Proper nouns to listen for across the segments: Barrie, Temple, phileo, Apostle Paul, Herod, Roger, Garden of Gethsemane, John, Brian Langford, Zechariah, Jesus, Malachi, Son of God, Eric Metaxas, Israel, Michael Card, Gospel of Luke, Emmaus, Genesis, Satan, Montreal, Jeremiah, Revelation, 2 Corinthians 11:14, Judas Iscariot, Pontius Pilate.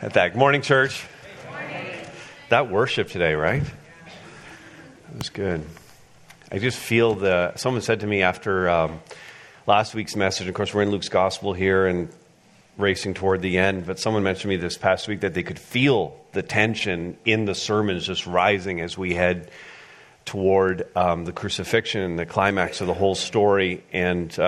At that. Good morning, church. Good morning. That worship today, right? It was good. I just feel someone said to me after last week's message, of course, we're in Luke's Gospel here and racing toward the end, but someone mentioned to me this past week that they could feel the tension in the sermons just rising as we head toward the crucifixion and the climax of the whole story. And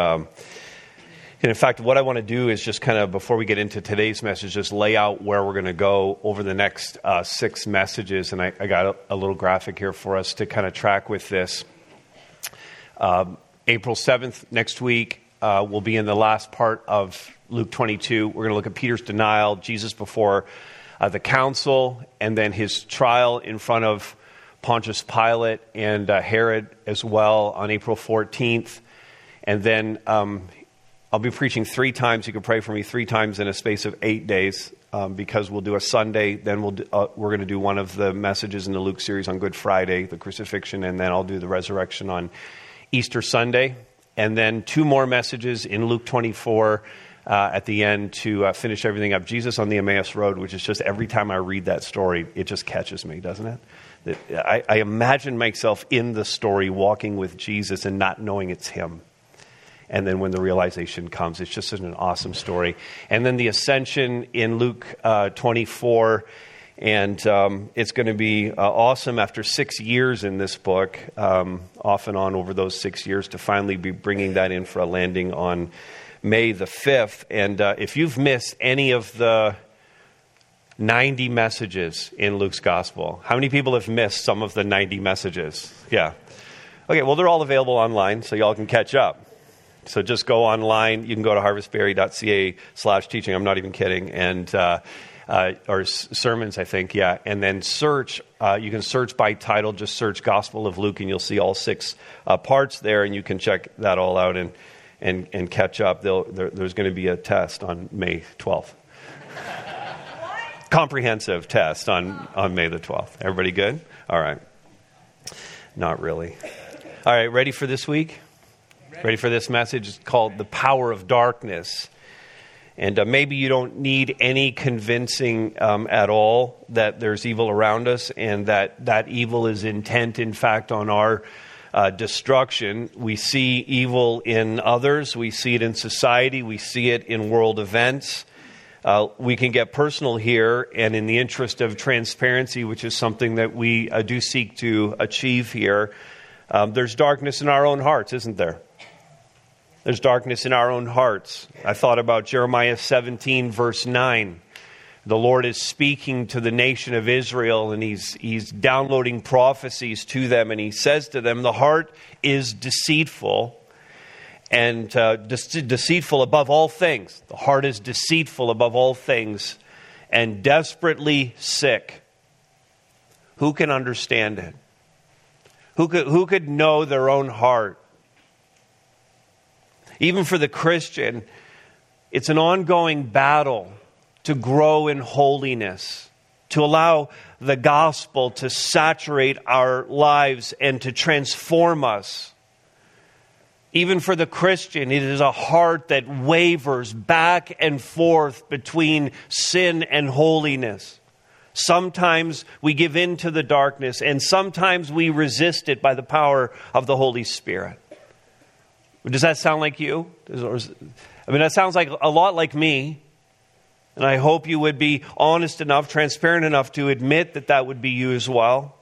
in fact, what I want to do is just kind of, before we get into today's message, just lay out where we're going to go over the next six messages. And I got a little graphic here for us to kind of track with this. April 7th, next week, we'll be in the last part of Luke 22. We're going to look at Peter's denial, Jesus before the council, and then his trial in front of Pontius Pilate and Herod as well on April 14th. And then I'll be preaching three times. You can pray for me three times in a space of 8 days because we'll do a Sunday. Then we're going to do one of the messages in the Luke series on Good Friday, the crucifixion, and then I'll do the resurrection on Easter Sunday. And then two more messages in Luke 24 at the end to finish everything up. Jesus on the Emmaus Road, which is just every time I read that story, it just catches me, doesn't it? That I imagine myself in the story walking with Jesus and not knowing it's him. And then when the realization comes, it's just an awesome story. And then the ascension in Luke 24, and it's going to be awesome after 6 years in this book, off and on over those 6 years, to finally be bringing that in for a landing on May the 5th. And if you've missed any of the 90 messages in Luke's Gospel, how many people have missed some of the 90 messages? Yeah. Okay, well, they're all available online, so y'all can catch up. So just go online. You can go to harvestberry.ca/teaching. I'm not even kidding. And or sermons, I think, yeah. And then search. You can search by title. Just search Gospel of Luke, and you'll see all six parts there. And you can check that all out and catch up. There's going to be a test on May 12th. Comprehensive test on May the 12th. Everybody good? All right. Not really. All right. Ready for this week? Ready for this message? It's called The Power of Darkness. And maybe you don't need any convincing at all that there's evil around us and that evil is intent, in fact, on our destruction. We see evil in others. We see it in society. We see it in world events. We can get personal here, and in the interest of transparency, which is something that we do seek to achieve here, there's darkness in our own hearts, isn't there? There's darkness in our own hearts. I thought about Jeremiah 17, verse 9. The Lord is speaking to the nation of Israel, and he's downloading prophecies to them, and he says to them, the heart is deceitful, and deceitful above all things. The heart is deceitful above all things, and desperately sick. Who can understand it? Who could know their own heart? Even for the Christian, it's an ongoing battle to grow in holiness, to allow the gospel to saturate our lives and to transform us. Even for the Christian, it is a heart that wavers back and forth between sin and holiness. Sometimes we give in to the darkness, and sometimes we resist it by the power of the Holy Spirit. Does that sound like you? That sounds like a lot like me. And I hope you would be honest enough, transparent enough to admit that that would be you as well.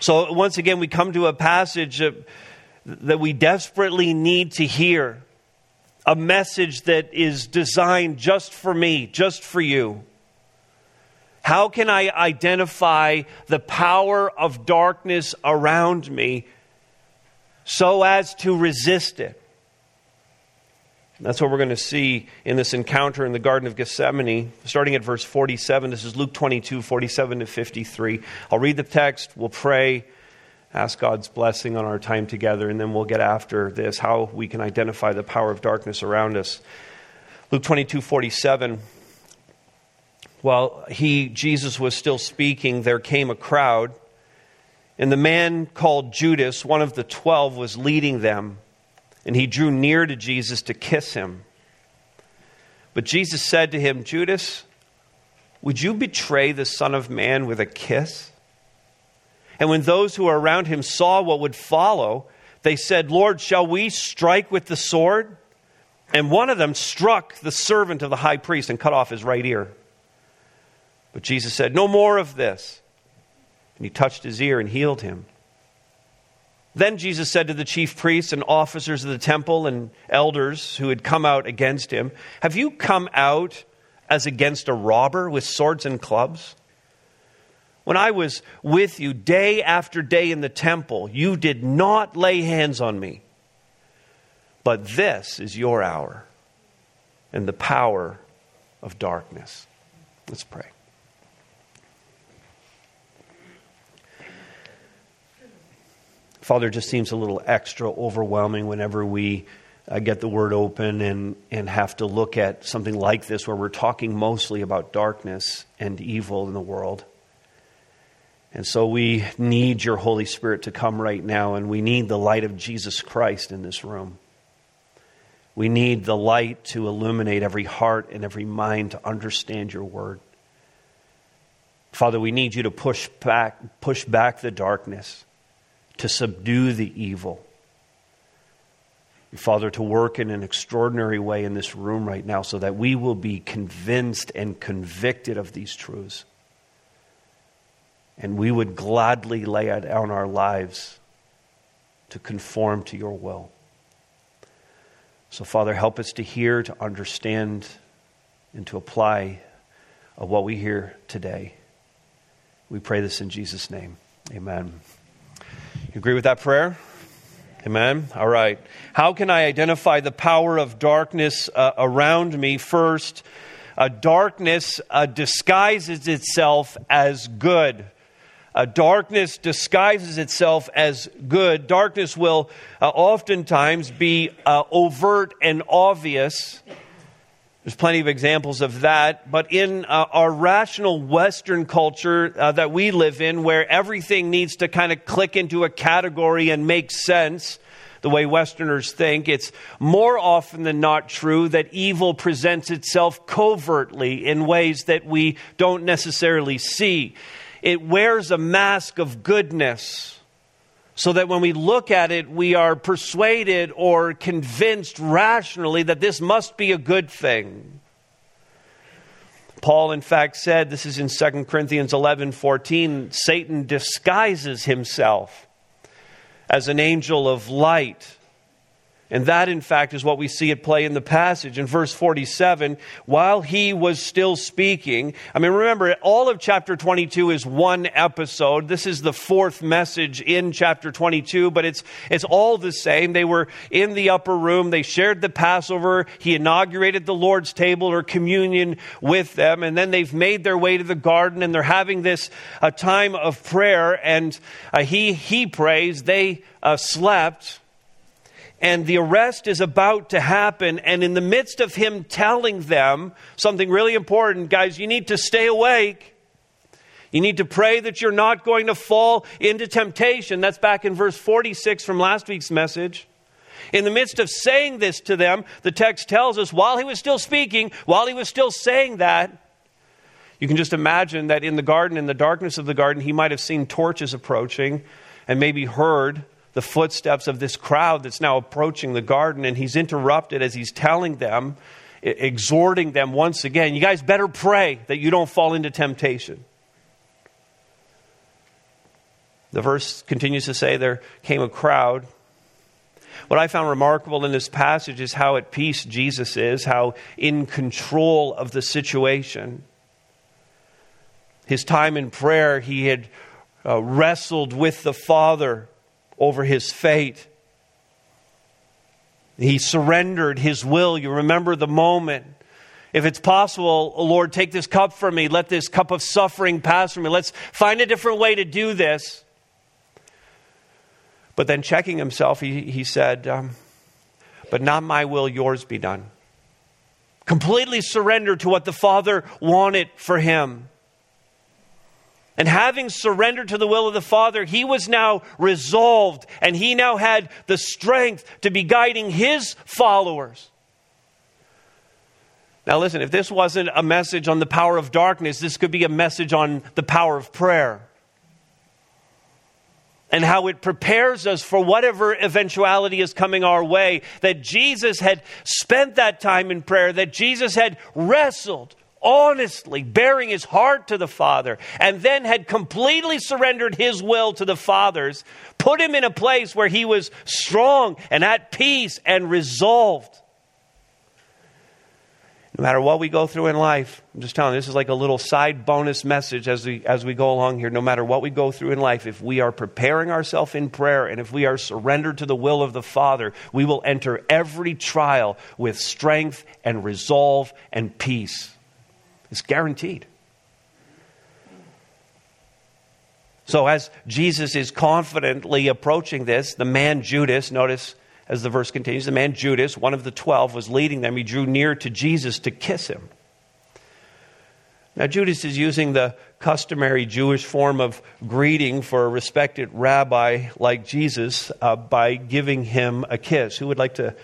So once again, we come to a passage that we desperately need to hear. A message that is designed just for me, just for you. How can I identify the power of darkness around me so as to resist it? And that's what we're going to see in this encounter in the Garden of Gethsemane, starting at verse 47. This is Luke 22:47–53. I'll read the text, we'll pray, ask God's blessing on our time together, and then we'll get after this, how we can identify the power of darkness around us. Luke 22:47. While Jesus was still speaking, there came a crowd, and the man called Judas, one of the 12, was leading them, and he drew near to Jesus to kiss him. But Jesus said to him, "Judas, would you betray the Son of Man with a kiss? And when those who were around him saw what would follow, they said, Lord, shall we strike with the sword? And one of them struck the servant of the high priest and cut off his right ear. But Jesus said, no more of this. And he touched his ear and healed him. Then Jesus said to the chief priests and officers of the temple and elders who had come out against him, have you come out as against a robber with swords and clubs? When I was with you day after day in the temple, you did not lay hands on me. But this is your hour and the power of darkness. Let's pray. Father, it just seems a little extra overwhelming whenever we get the word open and have to look at something like this where we're talking mostly about darkness and evil in the world. And so we need your Holy Spirit to come right now, and we need the light of Jesus Christ in this room. We need the light to illuminate every heart and every mind to understand your word. Father, we need you to push back the darkness, to subdue the evil. And Father, to work in an extraordinary way in this room right now so that we will be convinced and convicted of these truths. And we would gladly lay down our lives to conform to your will. So, Father, help us to hear, to understand, and to apply of what we hear today. We pray this in Jesus' name. Amen. You agree with that prayer? Amen. All right. How can I identify the power of darkness around me? First, darkness disguises itself as good. Darkness disguises itself as good. Darkness will oftentimes be overt and obvious. There's plenty of examples of that. But in our rational Western culture that we live in, where everything needs to kind of click into a category and make sense, the way Westerners think, it's more often than not true that evil presents itself covertly in ways that we don't necessarily see. It wears a mask of goodness so that when we look at it, we are persuaded or convinced rationally that this must be a good thing. Paul, in fact, said, this is in 2 Corinthians 11:14, Satan disguises himself as an angel of light. And that, in fact, is what we see at play in the passage. In verse 47, while he was still speaking, I mean, remember, all of chapter 22 is one episode. This is the fourth message in chapter 22, but it's all the same. They were in the upper room. They shared the Passover. He inaugurated the Lord's table or communion with them. And then they've made their way to the garden, and they're having this a time of prayer. And he prays. They slept. And the arrest is about to happen. And in the midst of him telling them something really important, guys, you need to stay awake. You need to pray that you're not going to fall into temptation. That's back in verse 46 from last week's message. In the midst of saying this to them, the text tells us while he was still speaking, while he was still saying that, you can just imagine that in the garden, in the darkness of the garden, he might have seen torches approaching and maybe heard the footsteps of this crowd that's now approaching the garden, and he's interrupted as he's telling them, exhorting them once again, you guys better pray that you don't fall into temptation. The verse continues to say, there came a crowd. What I found remarkable in this passage is how at peace Jesus is, how in control of the situation. His time in prayer, he had wrestled with the Father over his fate. He surrendered his will. You remember the moment. If it's possible, oh Lord, take this cup from me. Let this cup of suffering pass from me. Let's find a different way to do this. But then checking himself, he said, but not my will, yours be done. Completely surrender to what the Father wanted for him. And having surrendered to the will of the Father, he was now resolved, and he now had the strength to be guiding his followers. Now listen, if this wasn't a message on the power of darkness, this could be a message on the power of prayer. And how it prepares us for whatever eventuality is coming our way. That Jesus had spent that time in prayer. That Jesus had wrestled honestly, bearing his heart to the Father. And then had completely surrendered his will to the Father's. Put him in a place where he was strong and at peace and resolved. No matter what we go through in life, I'm just telling you, this is like a little side bonus message as we go along here. No matter what we go through in life, if we are preparing ourselves in prayer and if we are surrendered to the will of the Father, we will enter every trial with strength and resolve and peace. It's guaranteed. So as Jesus is confidently approaching this, the man Judas, notice, as the verse continues, the man Judas, one of the 12, was leading them. He drew near to Jesus to kiss him. Now Judas is using the customary Jewish form of greeting for a respected rabbi like Jesus by giving him a kiss. Who would like to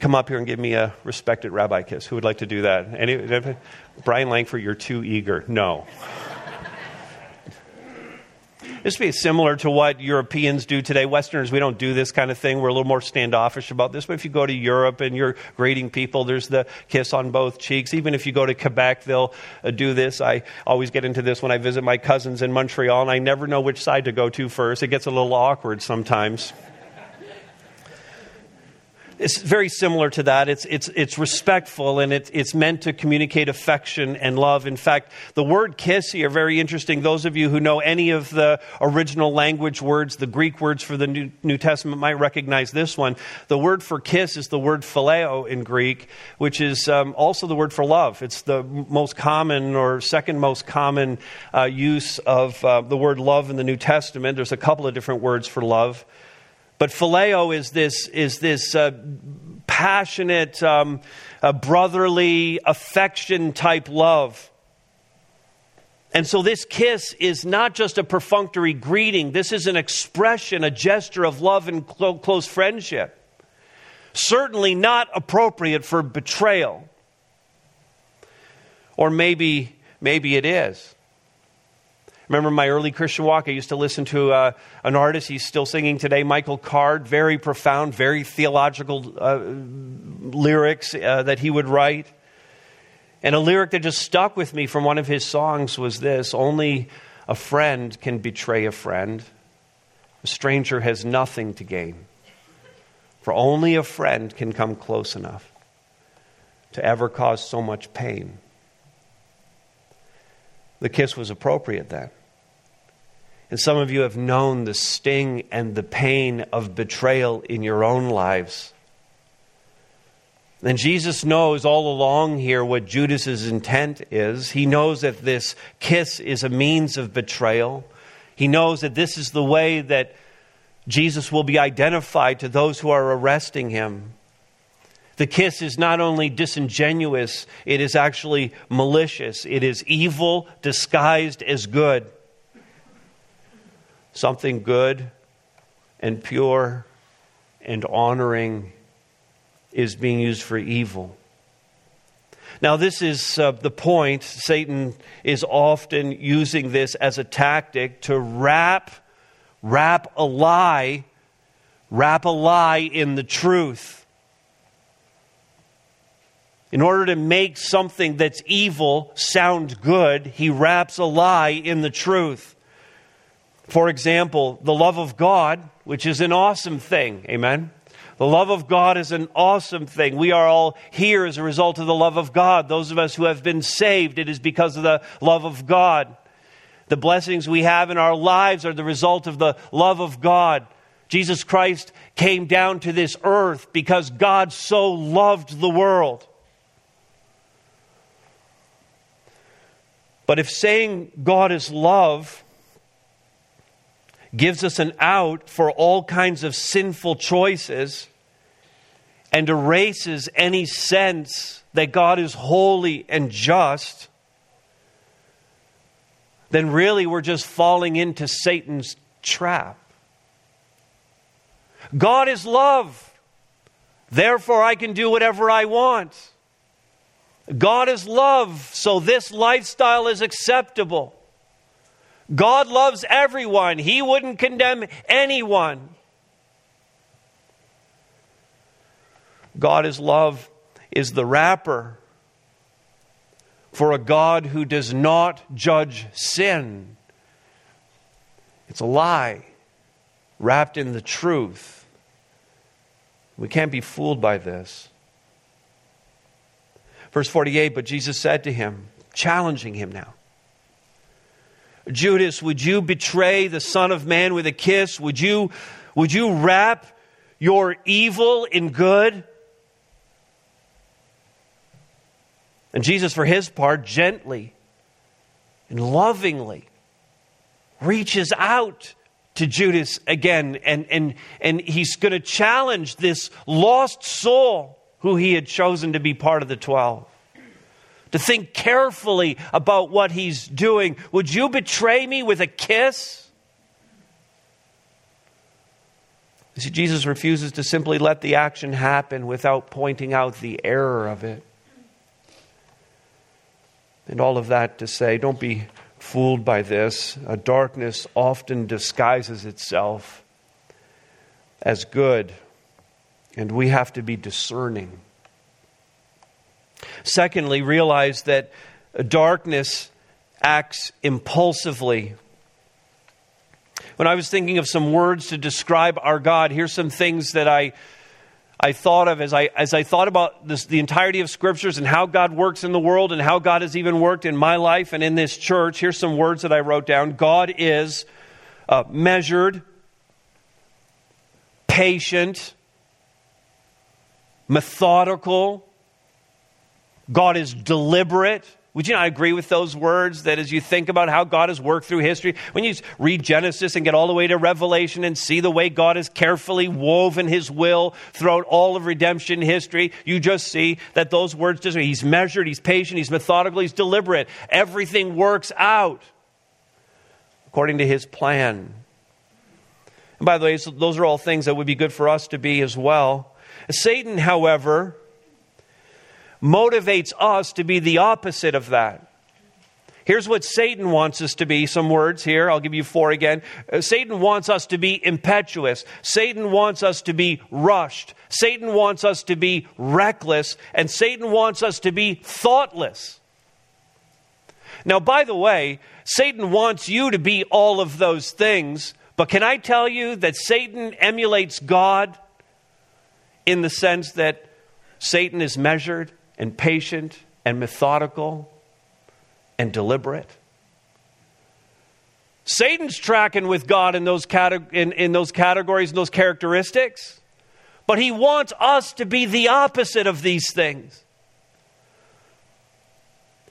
come up here and give me a respected rabbi kiss? Who would like to do that? Any? Brian Langford, you're too eager. No. This would be similar to what Europeans do today. Westerners, we don't do this kind of thing. We're a little more standoffish about this. But if you go to Europe and you're greeting people, there's the kiss on both cheeks. Even if you go to Quebec, they'll do this. I always get into this when I visit my cousins in Montreal, and I never know which side to go to first. It gets a little awkward sometimes. It's very similar to that. It's respectful, and it's meant to communicate affection and love. In fact, the word kiss here, very interesting. Those of you who know any of the original language words, the Greek words for the New Testament might recognize this one. The word for kiss is the word phileo in Greek, which is also the word for love. It's the most common or second most common use of the word love in the New Testament. There's a couple of different words for love. But phileo is this passionate, brotherly, affection-type love. And so this kiss is not just a perfunctory greeting. This is an expression, a gesture of love and close friendship. Certainly not appropriate for betrayal. Or maybe it is. Remember my early Christian walk, I used to listen to an artist, he's still singing today, Michael Card, very profound, very theological lyrics that he would write. And a lyric that just stuck with me from one of his songs was this: only a friend can betray a friend. A stranger has nothing to gain. For only a friend can come close enough to ever cause so much pain. The kiss was appropriate then. And some of you have known the sting and the pain of betrayal in your own lives. And Jesus knows all along here what Judas's intent is. He knows that this kiss is a means of betrayal. He knows that this is the way that Jesus will be identified to those who are arresting him. The kiss is not only disingenuous, it is actually malicious. It is evil disguised as good. Something good and pure and honoring is being used for evil. Now this is the point. Satan is often using this as a tactic to wrap a lie in the truth. In order to make something that's evil sound good, he wraps a lie in the truth. For example, the love of God, which is an awesome thing. Amen? The love of God is an awesome thing. We are all here as a result of the love of God. Those of us who have been saved, it is because of the love of God. The blessings we have in our lives are the result of the love of God. Jesus Christ came down to this earth because God so loved the world. But if saying God is love gives us an out for all kinds of sinful choices and erases any sense that God is holy and just, then really we're just falling into Satan's trap. God is love, therefore I can do whatever I want. God is love, so this lifestyle is acceptable. God loves everyone. He wouldn't condemn anyone. God is love is the wrapper for a God who does not judge sin. It's a lie wrapped in the truth. We can't be fooled by this. Verse 48, but Jesus said to him, challenging him now, Judas, would you betray the Son of Man with a kiss? Would you wrap your evil in good? And Jesus, for his part, gently and lovingly reaches out to Judas again. And he's going to challenge this lost soul who he had chosen to be part of the 12. To think carefully about what he's doing. Would you betray me with a kiss? You see, Jesus refuses to simply let the action happen without pointing out the error of it. And all of that to say, don't be fooled by this. A darkness often disguises itself as good, and we have to be discerning. Secondly, realize that darkness acts impulsively. When I was thinking of some words to describe our God, here's some things that I thought of as I thought about this, the entirety of Scriptures and how God works in the world and how God has even worked in my life and in this church. Here's some words that I wrote down. God is measured, patient, methodical. God is deliberate. Would you not agree with those words, that as you think about how God has worked through history, when you read Genesis and get all the way to Revelation and see the way God has carefully woven his will throughout all of redemption history, you just see that those words, he's measured, he's patient, he's methodical, he's deliberate. Everything works out according to his plan. And by the way, those are all things that would be good for us to be as well. Satan, however, motivates us to be the opposite of that. Here's what Satan wants us to be. Some words here. I'll give you four again. Satan wants us to be impetuous. Satan wants us to be rushed. Satan wants us to be reckless. And Satan wants us to be thoughtless. Now, by the way, Satan wants you to be all of those things. But can I tell you that Satan emulates God in the sense that Satan is measured and patient and methodical and deliberate. Satan's tracking with God in those categories and those characteristics, but he wants us to be the opposite of these things.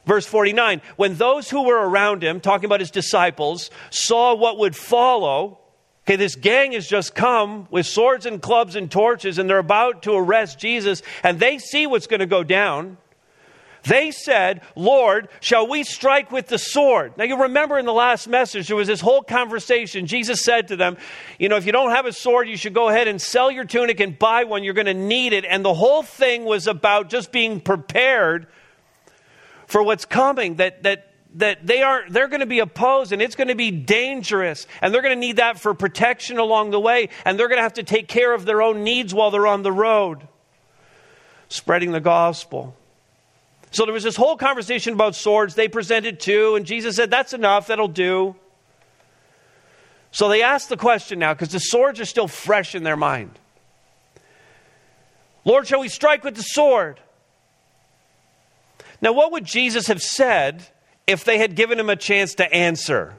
Verse 49, when those who were around him, talking about his disciples, saw what would follow. Okay, this gang has just come with swords and clubs and torches, and they're about to arrest Jesus, and they see what's going to go down. They said, Lord, shall we strike with the sword? Now, you remember in the last message, there was this whole conversation. Jesus said to them, you know, if you don't have a sword, you should go ahead and sell your tunic and buy one. You're going to need it. And the whole thing was about just being prepared for what's coming, that they're going to be opposed, and it's going to be dangerous, and they're going to need that for protection along the way, and they're going to have to take care of their own needs while they're on the road, spreading the gospel. So there was this whole conversation about swords. They presented two, and Jesus said, that's enough, that'll do. So they asked the question now, because the swords are still fresh in their mind. Lord, shall we strike with the sword? Now, what would Jesus have said if they had given him a chance to answer?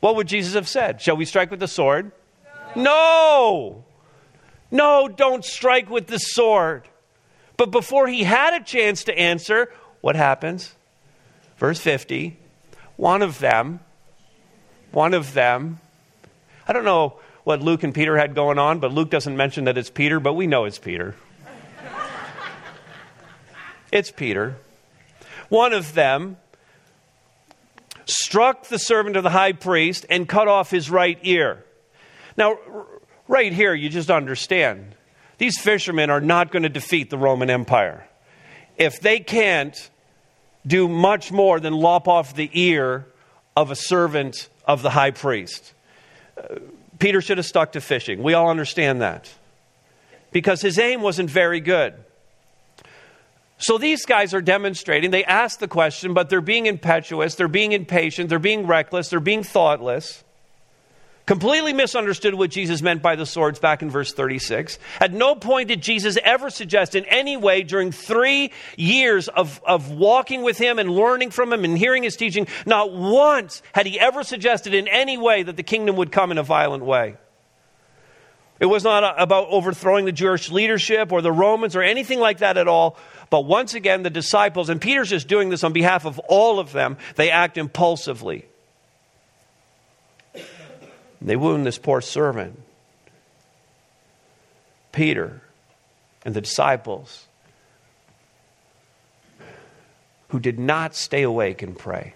What would Jesus have said? Shall we strike with the sword? No! No, don't strike with the sword. But before he had a chance to answer, what happens? Verse 50, one of them, I don't know what Luke and Peter had going on, but Luke doesn't mention that it's Peter, but we know it's Peter. It's Peter. One of them struck the servant of the high priest and cut off his right ear. Now, right here, you just understand. These fishermen are not going to defeat the Roman Empire. If they can't do much more than lop off the ear of a servant of the high priest. Peter should have stuck to fishing. We all understand that. Because his aim wasn't very good. So these guys are demonstrating. They ask the question, but they're being impetuous. They're being impatient. They're being reckless. They're being thoughtless. Completely misunderstood what Jesus meant by the swords back in verse 36. At no point did Jesus ever suggest in any way during 3 years of walking with him and learning from him and hearing his teaching, not once had he ever suggested in any way that the kingdom would come in a violent way. It was not about overthrowing the Jewish leadership or the Romans or anything like that at all. But once again, the disciples, and Peter's just doing this on behalf of all of them, they act impulsively. They wound this poor servant. Peter and the disciples who did not stay awake and pray.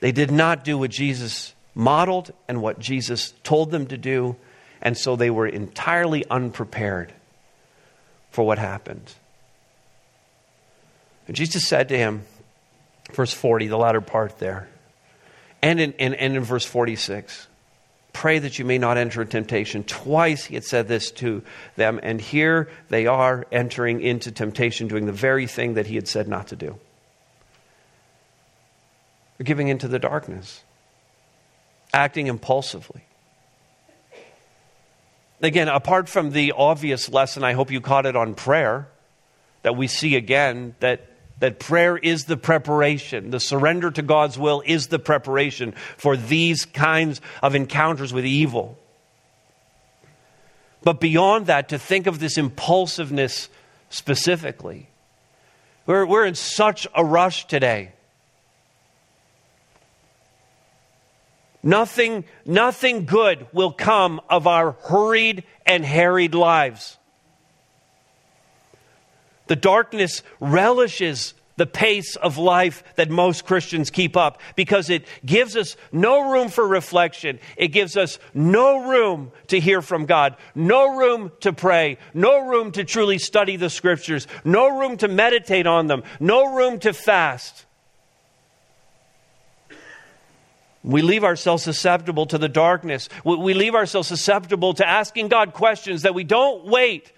They did not do what Jesus modeled and what Jesus told them to do, and so they were entirely unprepared for what happened. And Jesus said to him, verse 40, the latter part there, and in verse 46, pray that you may not enter temptation. Twice he had said this to them, and here they are entering into temptation, doing the very thing that he had said not to do. They're giving into the darkness, acting impulsively. Again, apart from the obvious lesson, I hope you caught it on prayer, that we see again that prayer is the preparation. The surrender to God's will is the preparation for these kinds of encounters with evil. But beyond that, to think of this impulsiveness specifically. We're in such a rush today. Nothing good will come of our hurried and harried lives. The darkness relishes the pace of life that most Christians keep up because it gives us no room for reflection. It gives us no room to hear from God, no room to pray, no room to truly study the scriptures, no room to meditate on them, no room to fast. We leave ourselves susceptible to the darkness. We leave ourselves susceptible to asking God questions that we don't wait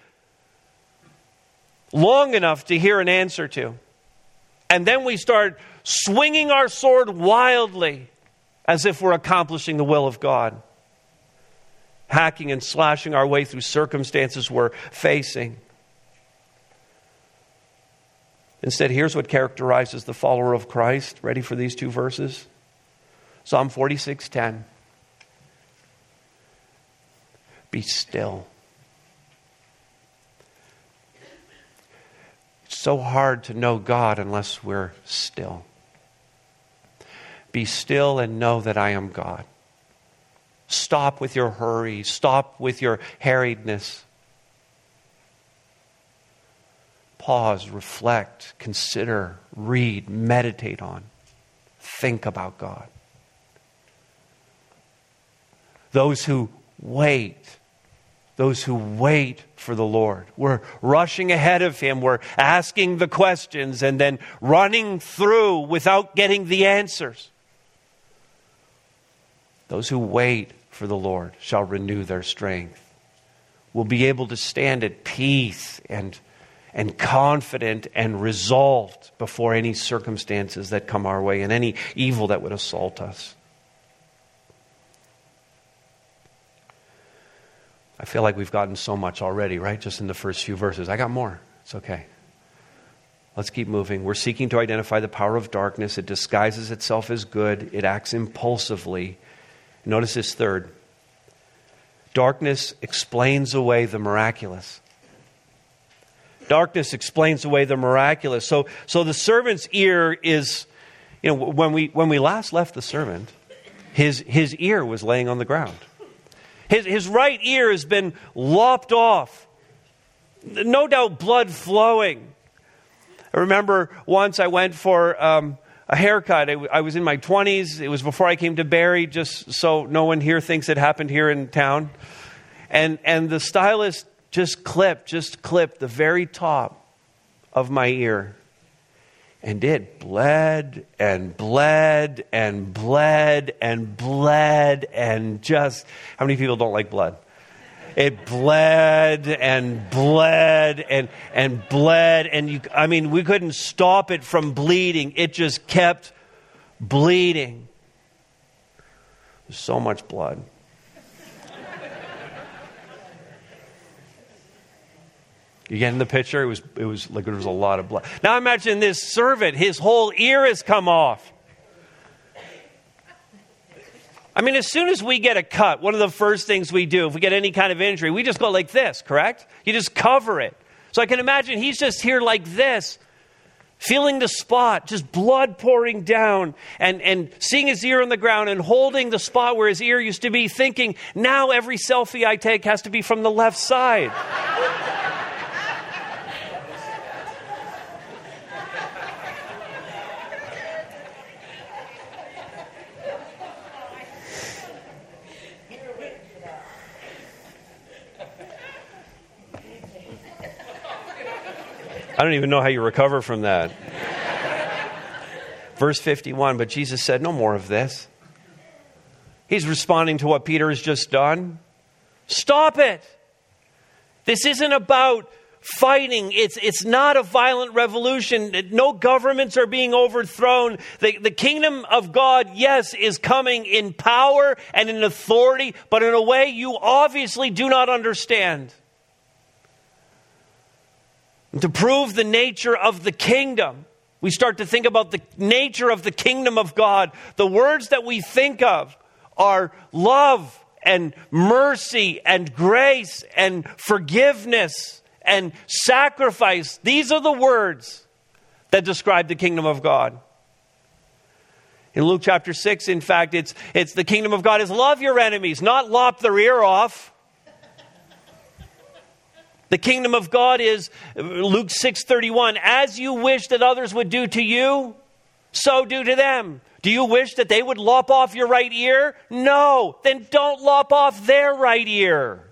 long enough to hear an answer to. And then we start swinging our sword wildly as if we're accomplishing the will of God, hacking and slashing our way through circumstances we're facing. Instead, here's what characterizes the follower of Christ. Ready for these two verses? Psalm 46:10. Be still. It's so hard to know God unless we're still. Be still and know that I am God. Stop with your hurry. Stop with your harriedness. Pause, reflect, consider, read, meditate on. Think about God. Those who wait for the Lord. We're rushing ahead of him. We're asking the questions and then running through without getting the answers. Those who wait for the Lord shall renew their strength. We'll be able to stand at peace and confident and resolved before any circumstances that come our way and any evil that would assault us. I feel like we've gotten so much already, right? Just in the first few verses. I got more. It's okay. Let's keep moving. We're seeking to identify the power of darkness. It disguises itself as good. It acts impulsively. Notice this third. Darkness explains away the miraculous. Darkness explains away the miraculous. So the servant's ear is, when we last left the servant, his ear was laying on the ground. His right ear has been lopped off. No doubt blood flowing. I remember once I went for a haircut. I was in my 20s. It was before I came to Barrie, just so no one here thinks it happened here in town. And the stylist just clipped the very top of my ear. And it bled and bled and bled and bled and just, how many people don't like blood? It bled and bled and bled. And you, I mean, we couldn't stop it from bleeding. It just kept bleeding. There's so much blood. You get in the picture? It was like there was a lot of blood. Now imagine this servant, his whole ear has come off. I mean, as soon as we get a cut, one of the first things we do, if we get any kind of injury, we just go like this, correct? You just cover it. So I can imagine he's just here like this, feeling the spot, just blood pouring down, and seeing his ear on the ground and holding the spot where his ear used to be, thinking, now every selfie I take has to be from the left side. I don't even know how you recover from that. Verse 51, but Jesus said, no more of this. He's responding to what Peter has just done. Stop it. This isn't about fighting. It's not a violent revolution. No governments are being overthrown. The kingdom of God, yes, is coming in power and in authority, but in a way you obviously do not understand. To prove the nature of the kingdom, we start to think about the nature of the kingdom of God. The words that we think of are love and mercy and grace and forgiveness and sacrifice. These are the words that describe the kingdom of God. In Luke chapter 6, in fact, it's the kingdom of God is love your enemies, not lop their ear off. The kingdom of God is, Luke 6:31, as you wish that others would do to you, so do to them. Do you wish that they would lop off your right ear? No, then don't lop off their right ear.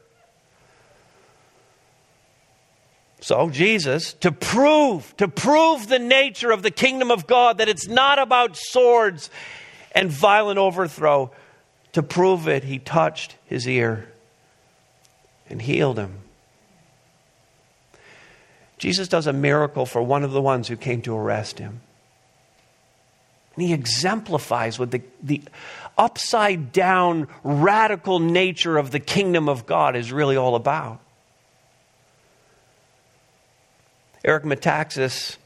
So Jesus, to prove the nature of the kingdom of God, that it's not about swords and violent overthrow, to prove it, he touched his ear and healed him. Jesus does a miracle for one of the ones who came to arrest him. And he exemplifies what the upside down radical nature of the kingdom of God is really all about. Eric Metaxas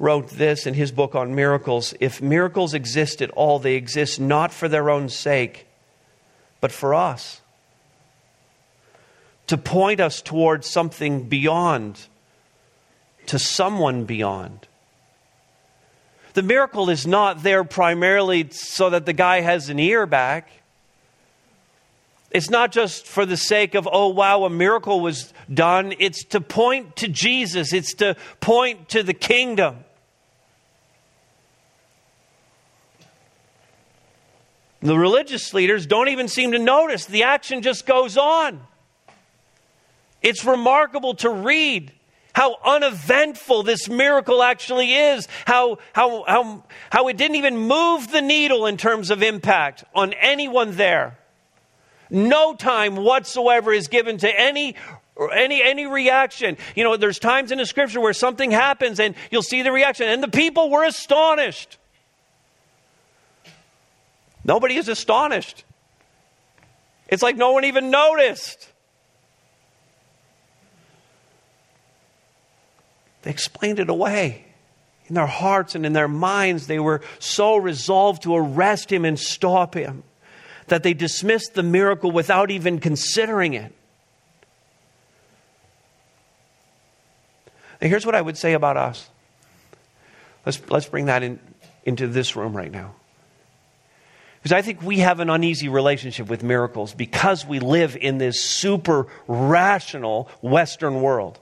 wrote this in his book on miracles. If miracles exist at all, they exist not for their own sake, but for us. To point us towards something beyond, to someone beyond. The miracle is not there primarily so that the guy has an ear back. It's not just for the sake of, oh wow, a miracle was done. It's to point to Jesus. It's to point to the kingdom. The religious leaders don't even seem to notice. The action just goes on. It's remarkable to read how uneventful this miracle actually is, how it didn't even move the needle in terms of impact on anyone there. No time whatsoever is given to any reaction. You know, there's times in the scripture where something happens and you'll see the reaction, and the people were astonished. Nobody is astonished. It's like no one even noticed. They explained it away. In their hearts and in their minds, they were so resolved to arrest him and stop him that they dismissed the miracle without even considering it. Now, here's what I would say about us. Let's bring that into this room right now. Because I think we have an uneasy relationship with miracles because we live in this super rational Western world.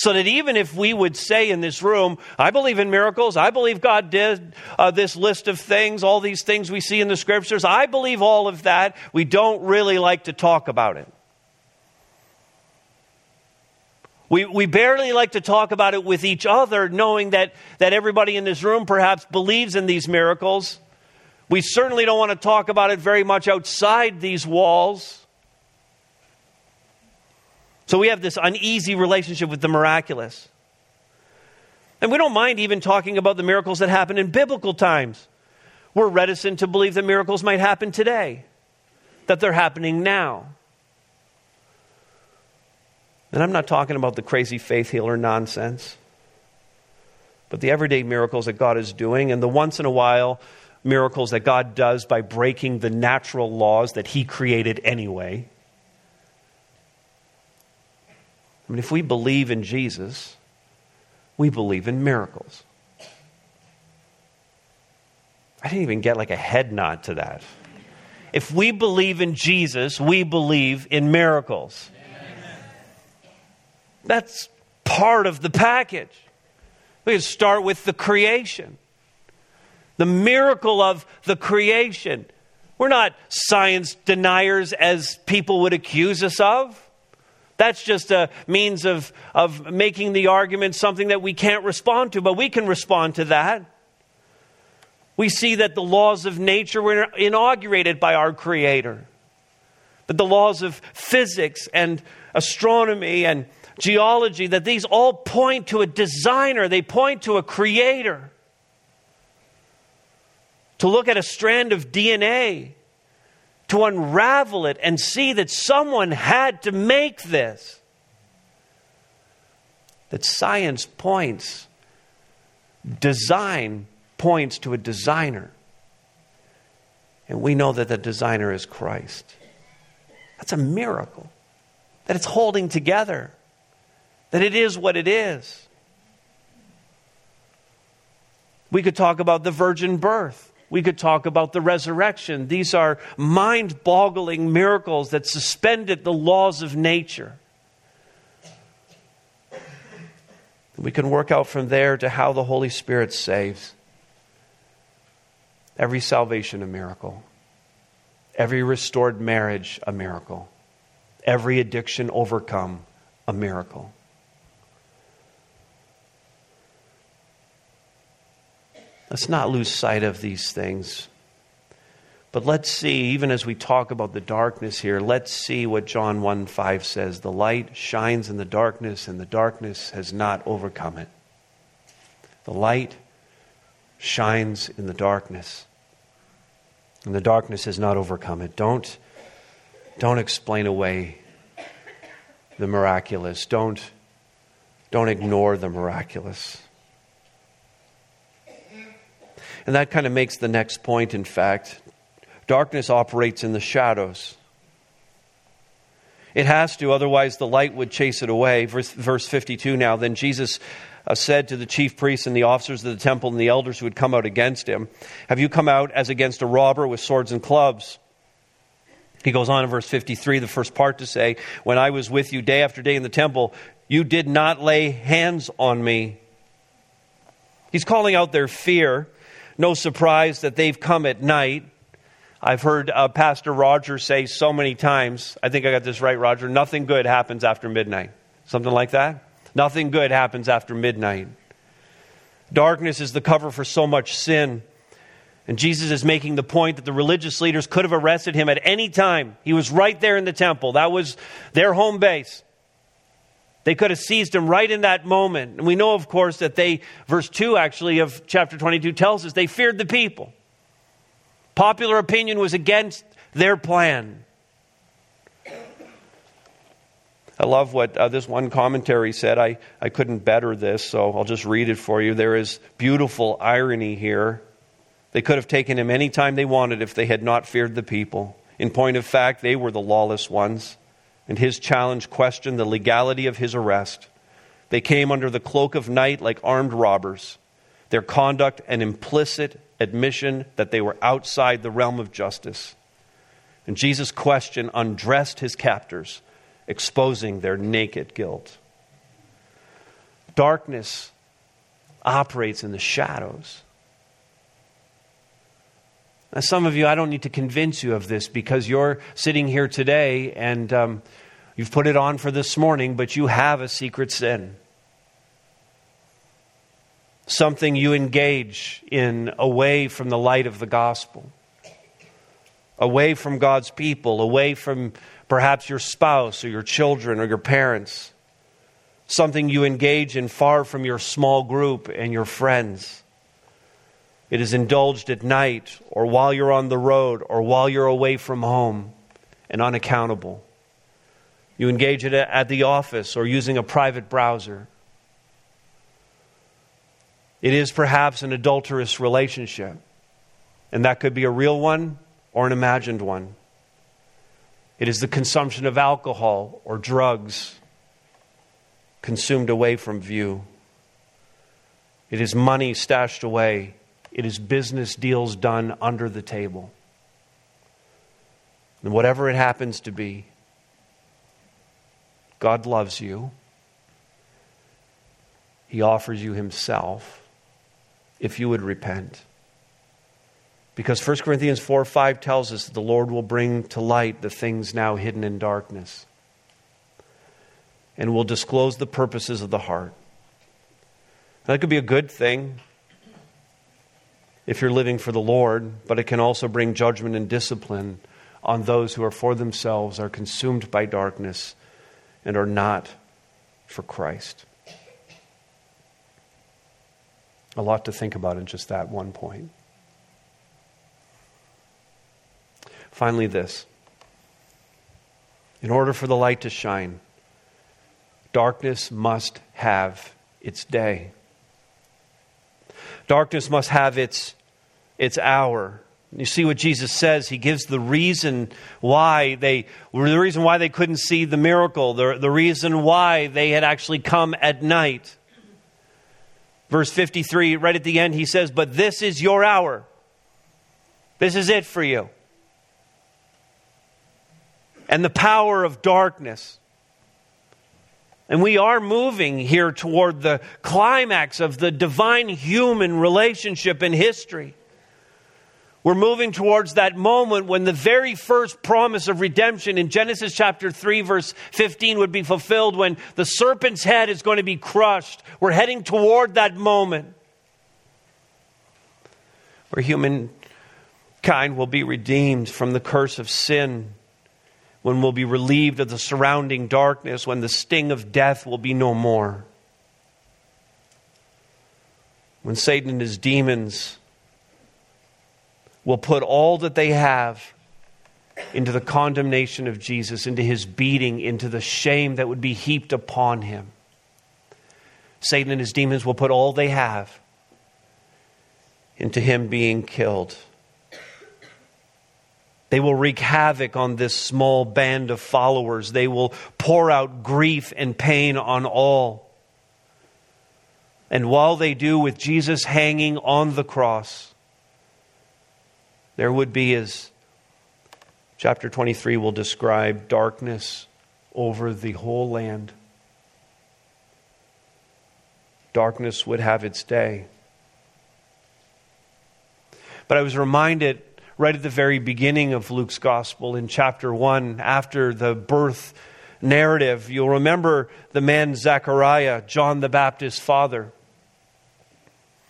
So that even if we would say in this room, I believe in miracles, I believe God did this list of things, all these things we see in the scriptures, I believe all of that, we don't really like to talk about it. We barely like to talk about it with each other, knowing that everybody in this room perhaps believes in these miracles. We certainly don't want to talk about it very much outside these walls. So we have this uneasy relationship with the miraculous. And we don't mind even talking about the miracles that happened in biblical times. We're reticent to believe that miracles might happen today, that they're happening now. And I'm not talking about the crazy faith healer nonsense, but the everyday miracles that God is doing and the once in a while miracles that God does by breaking the natural laws that he created anyway. I mean, if we believe in Jesus, we believe in miracles. I didn't even get like a head nod to that. If we believe in Jesus, we believe in miracles. That's part of the package. We can start with the creation. The miracle of the creation. We're not science deniers as people would accuse us of. That's just a means of making the argument something that we can't respond to, but we can respond to that. We see that the laws of nature were inaugurated by our Creator. But the laws of physics and astronomy and geology, that these all point to a designer. They point to a creator. To look at a strand of DNA, to unravel it and see that someone had to make this. That science points, design points to a designer. And we know that the designer is Christ. That's a miracle. That it's holding together. That it is what it is. We could talk about the virgin birth. We could talk about the resurrection. These are mind-boggling miracles that suspended the laws of nature. We can work out from there to how the Holy Spirit saves. Every salvation, a miracle. Every restored marriage, a miracle. Every addiction overcome, a miracle. Let's not lose sight of these things. But let's see, even as we talk about the darkness here, let's see what John 1:5 says. The light shines in the darkness, and the darkness has not overcome it. The light shines in the darkness, and the darkness has not overcome it. Don't explain away the miraculous. Don't ignore the miraculous. And that kind of makes the next point, in fact. Darkness operates in the shadows. It has to, otherwise the light would chase it away. Verse 52 now, then Jesus said to the chief priests and the officers of the temple and the elders who had come out against him, have you come out as against a robber with swords and clubs? He goes on in verse 53, the first part, to say, when I was with you day after day in the temple, you did not lay hands on me. He's calling out their fear. No surprise that they've come at night. I've heard Pastor Roger say so many times, I think I got this right, Roger, nothing good happens after midnight. Something like that? Nothing good happens after midnight. Darkness is the cover for so much sin. And Jesus is making the point that the religious leaders could have arrested him at any time. He was right there in the temple. That was their home base. They could have seized him right in that moment. And we know, of course, that they, verse 2 actually of chapter 22 tells us, they feared the people. Popular opinion was against their plan. I love what this one commentary said. I couldn't better this, so I'll just read it for you. There is beautiful irony here. They could have taken him any time they wanted if they had not feared the people. In point of fact, they were the lawless ones. And his challenge questioned the legality of his arrest. They came under the cloak of night like armed robbers. Their conduct an implicit admission that they were outside the realm of justice. And Jesus' question undressed his captors, exposing their naked guilt. Darkness operates in the shadows. Now, some of you, I don't need to convince you of this because you're sitting here today and You've put it on for this morning, but you have a secret sin. Something you engage in away from the light of the gospel. Away from God's people, away from perhaps your spouse or your children or your parents. Something you engage in far from your small group and your friends. It is indulged at night or while you're on the road or while you're away from home and unaccountable. You engage it at the office or using a private browser. It is perhaps an adulterous relationship, and that could be a real one or an imagined one. It is the consumption of alcohol or drugs consumed away from view. It is money stashed away. It is business deals done under the table. And whatever it happens to be, God loves you. He offers you himself if you would repent. Because 1 Corinthians 4:5 tells us that the Lord will bring to light the things now hidden in darkness and will disclose the purposes of the heart. Now, that could be a good thing if you're living for the Lord, but it can also bring judgment and discipline on those who are for themselves, are consumed by darkness, and are not for Christ. A lot to think about in just that one point. Finally, this. In order for the light to shine, darkness must have its day. Darkness must have its hour. You see what Jesus says. He gives the reason why they couldn't see the miracle, the reason why they had actually come at night. Verse 53, right at the end, he says, "But this is your hour. This is it for you." And the power of darkness. And we are moving here toward the climax of the divine human relationship in history. We're moving towards that moment when the very first promise of redemption in Genesis chapter 3, verse 15 would be fulfilled, when the serpent's head is going to be crushed. We're heading toward that moment where humankind will be redeemed from the curse of sin, when we'll be relieved of the surrounding darkness, when the sting of death will be no more. When Satan and his demons will put all that they have into the condemnation of Jesus, into his beating, into the shame that would be heaped upon him. Satan and his demons will put all they have into him being killed. They will wreak havoc on this small band of followers. They will pour out grief and pain on all. And while they do, with Jesus hanging on the cross, there would be, as chapter 23 will describe, darkness over the whole land. Darkness would have its day. But I was reminded right at the very beginning of Luke's gospel in chapter 1, after the birth narrative, you'll remember the man Zechariah, John the Baptist's father.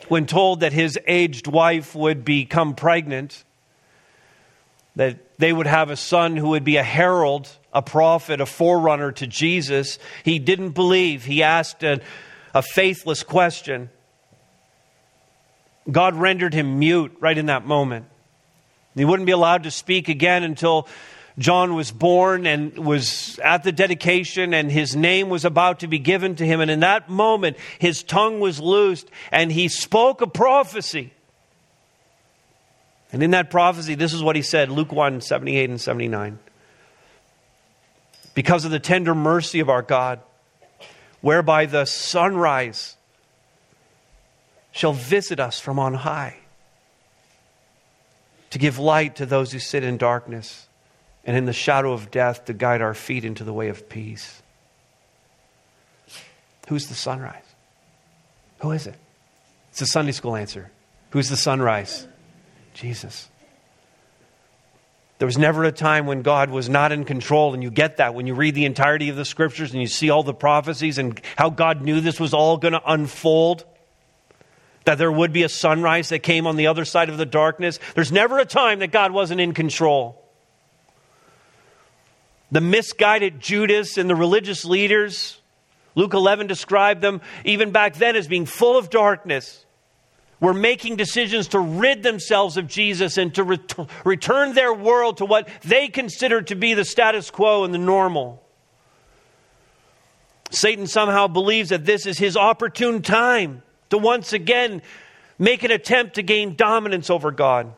When told that his aged wife would become pregnant, that they would have a son who would be a herald, a prophet, a forerunner to Jesus, he didn't believe. He asked a faithless question. God rendered him mute right in that moment. He wouldn't be allowed to speak again until John was born and was at the dedication, and his name was about to be given to him. And in that moment, his tongue was loosed and he spoke a prophecy. And in that prophecy, this is what he said, Luke 1, 78 and 79. "Because of the tender mercy of our God, whereby the sunrise shall visit us from on high, to give light to those who sit in darkness and in the shadow of death, to guide our feet into the way of peace." Who's the sunrise? Who is it? It's a Sunday school answer. Who's the sunrise? Jesus. There was never a time when God was not in control, and you get that when you read the entirety of the scriptures and you see all the prophecies and how God knew this was all going to unfold, that there would be a sunrise that came on the other side of the darkness. There's never a time that God wasn't in control. The misguided Judas and the religious leaders, Luke 11 described them even back then as being full of darkness, were making decisions to rid themselves of Jesus and to return their world to what they considered to be the status quo and the normal. Satan somehow believes that this is his opportune time to once again make an attempt to gain dominance over God.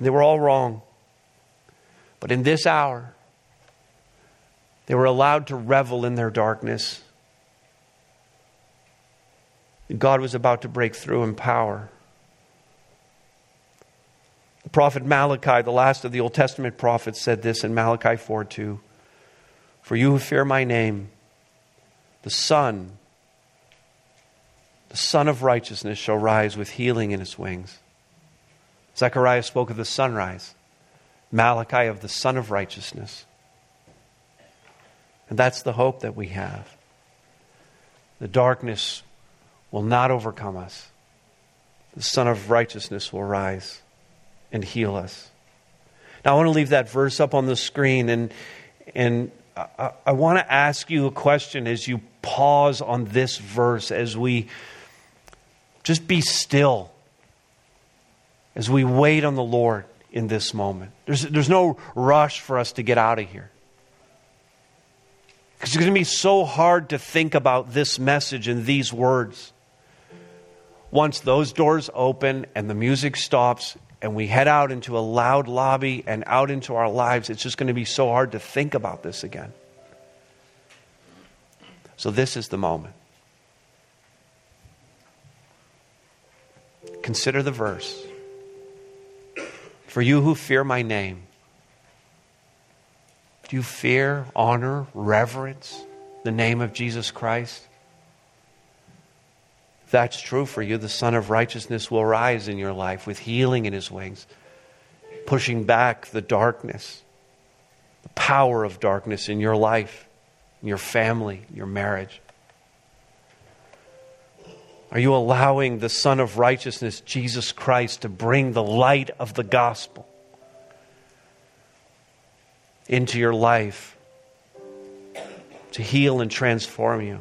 They were all wrong. But in this hour, they were allowed to revel in their darkness. God was about to break through in power. The prophet Malachi, the last of the Old Testament prophets, said this in Malachi 4:2. For you who fear my name, the Son of righteousness shall rise with healing in his wings. Zechariah spoke of the sunrise. Malachi of the Son of righteousness. And that's the hope that we have. The darkness will not overcome us. The Son of righteousness will rise and heal us. Now I want to leave that verse up on the screen, and I want to ask you a question as you pause on this verse, as we just be still, as we wait on the Lord in this moment. There's no rush for us to get out of here, because it's going to be so hard to think about this message and these words. Once those doors open and the music stops and we head out into a loud lobby and out into our lives, it's just going to be so hard to think about this again. So this is the moment. Consider the verse. For you who fear my name. Do you fear, honor, reverence the name of Jesus Christ? If that's true for you, the Son of righteousness will rise in your life with healing in his wings, pushing back the darkness, the power of darkness in your life, your family, your marriage? Are you allowing the Son of righteousness, Jesus Christ, to bring the light of the gospel into your life to heal and transform you?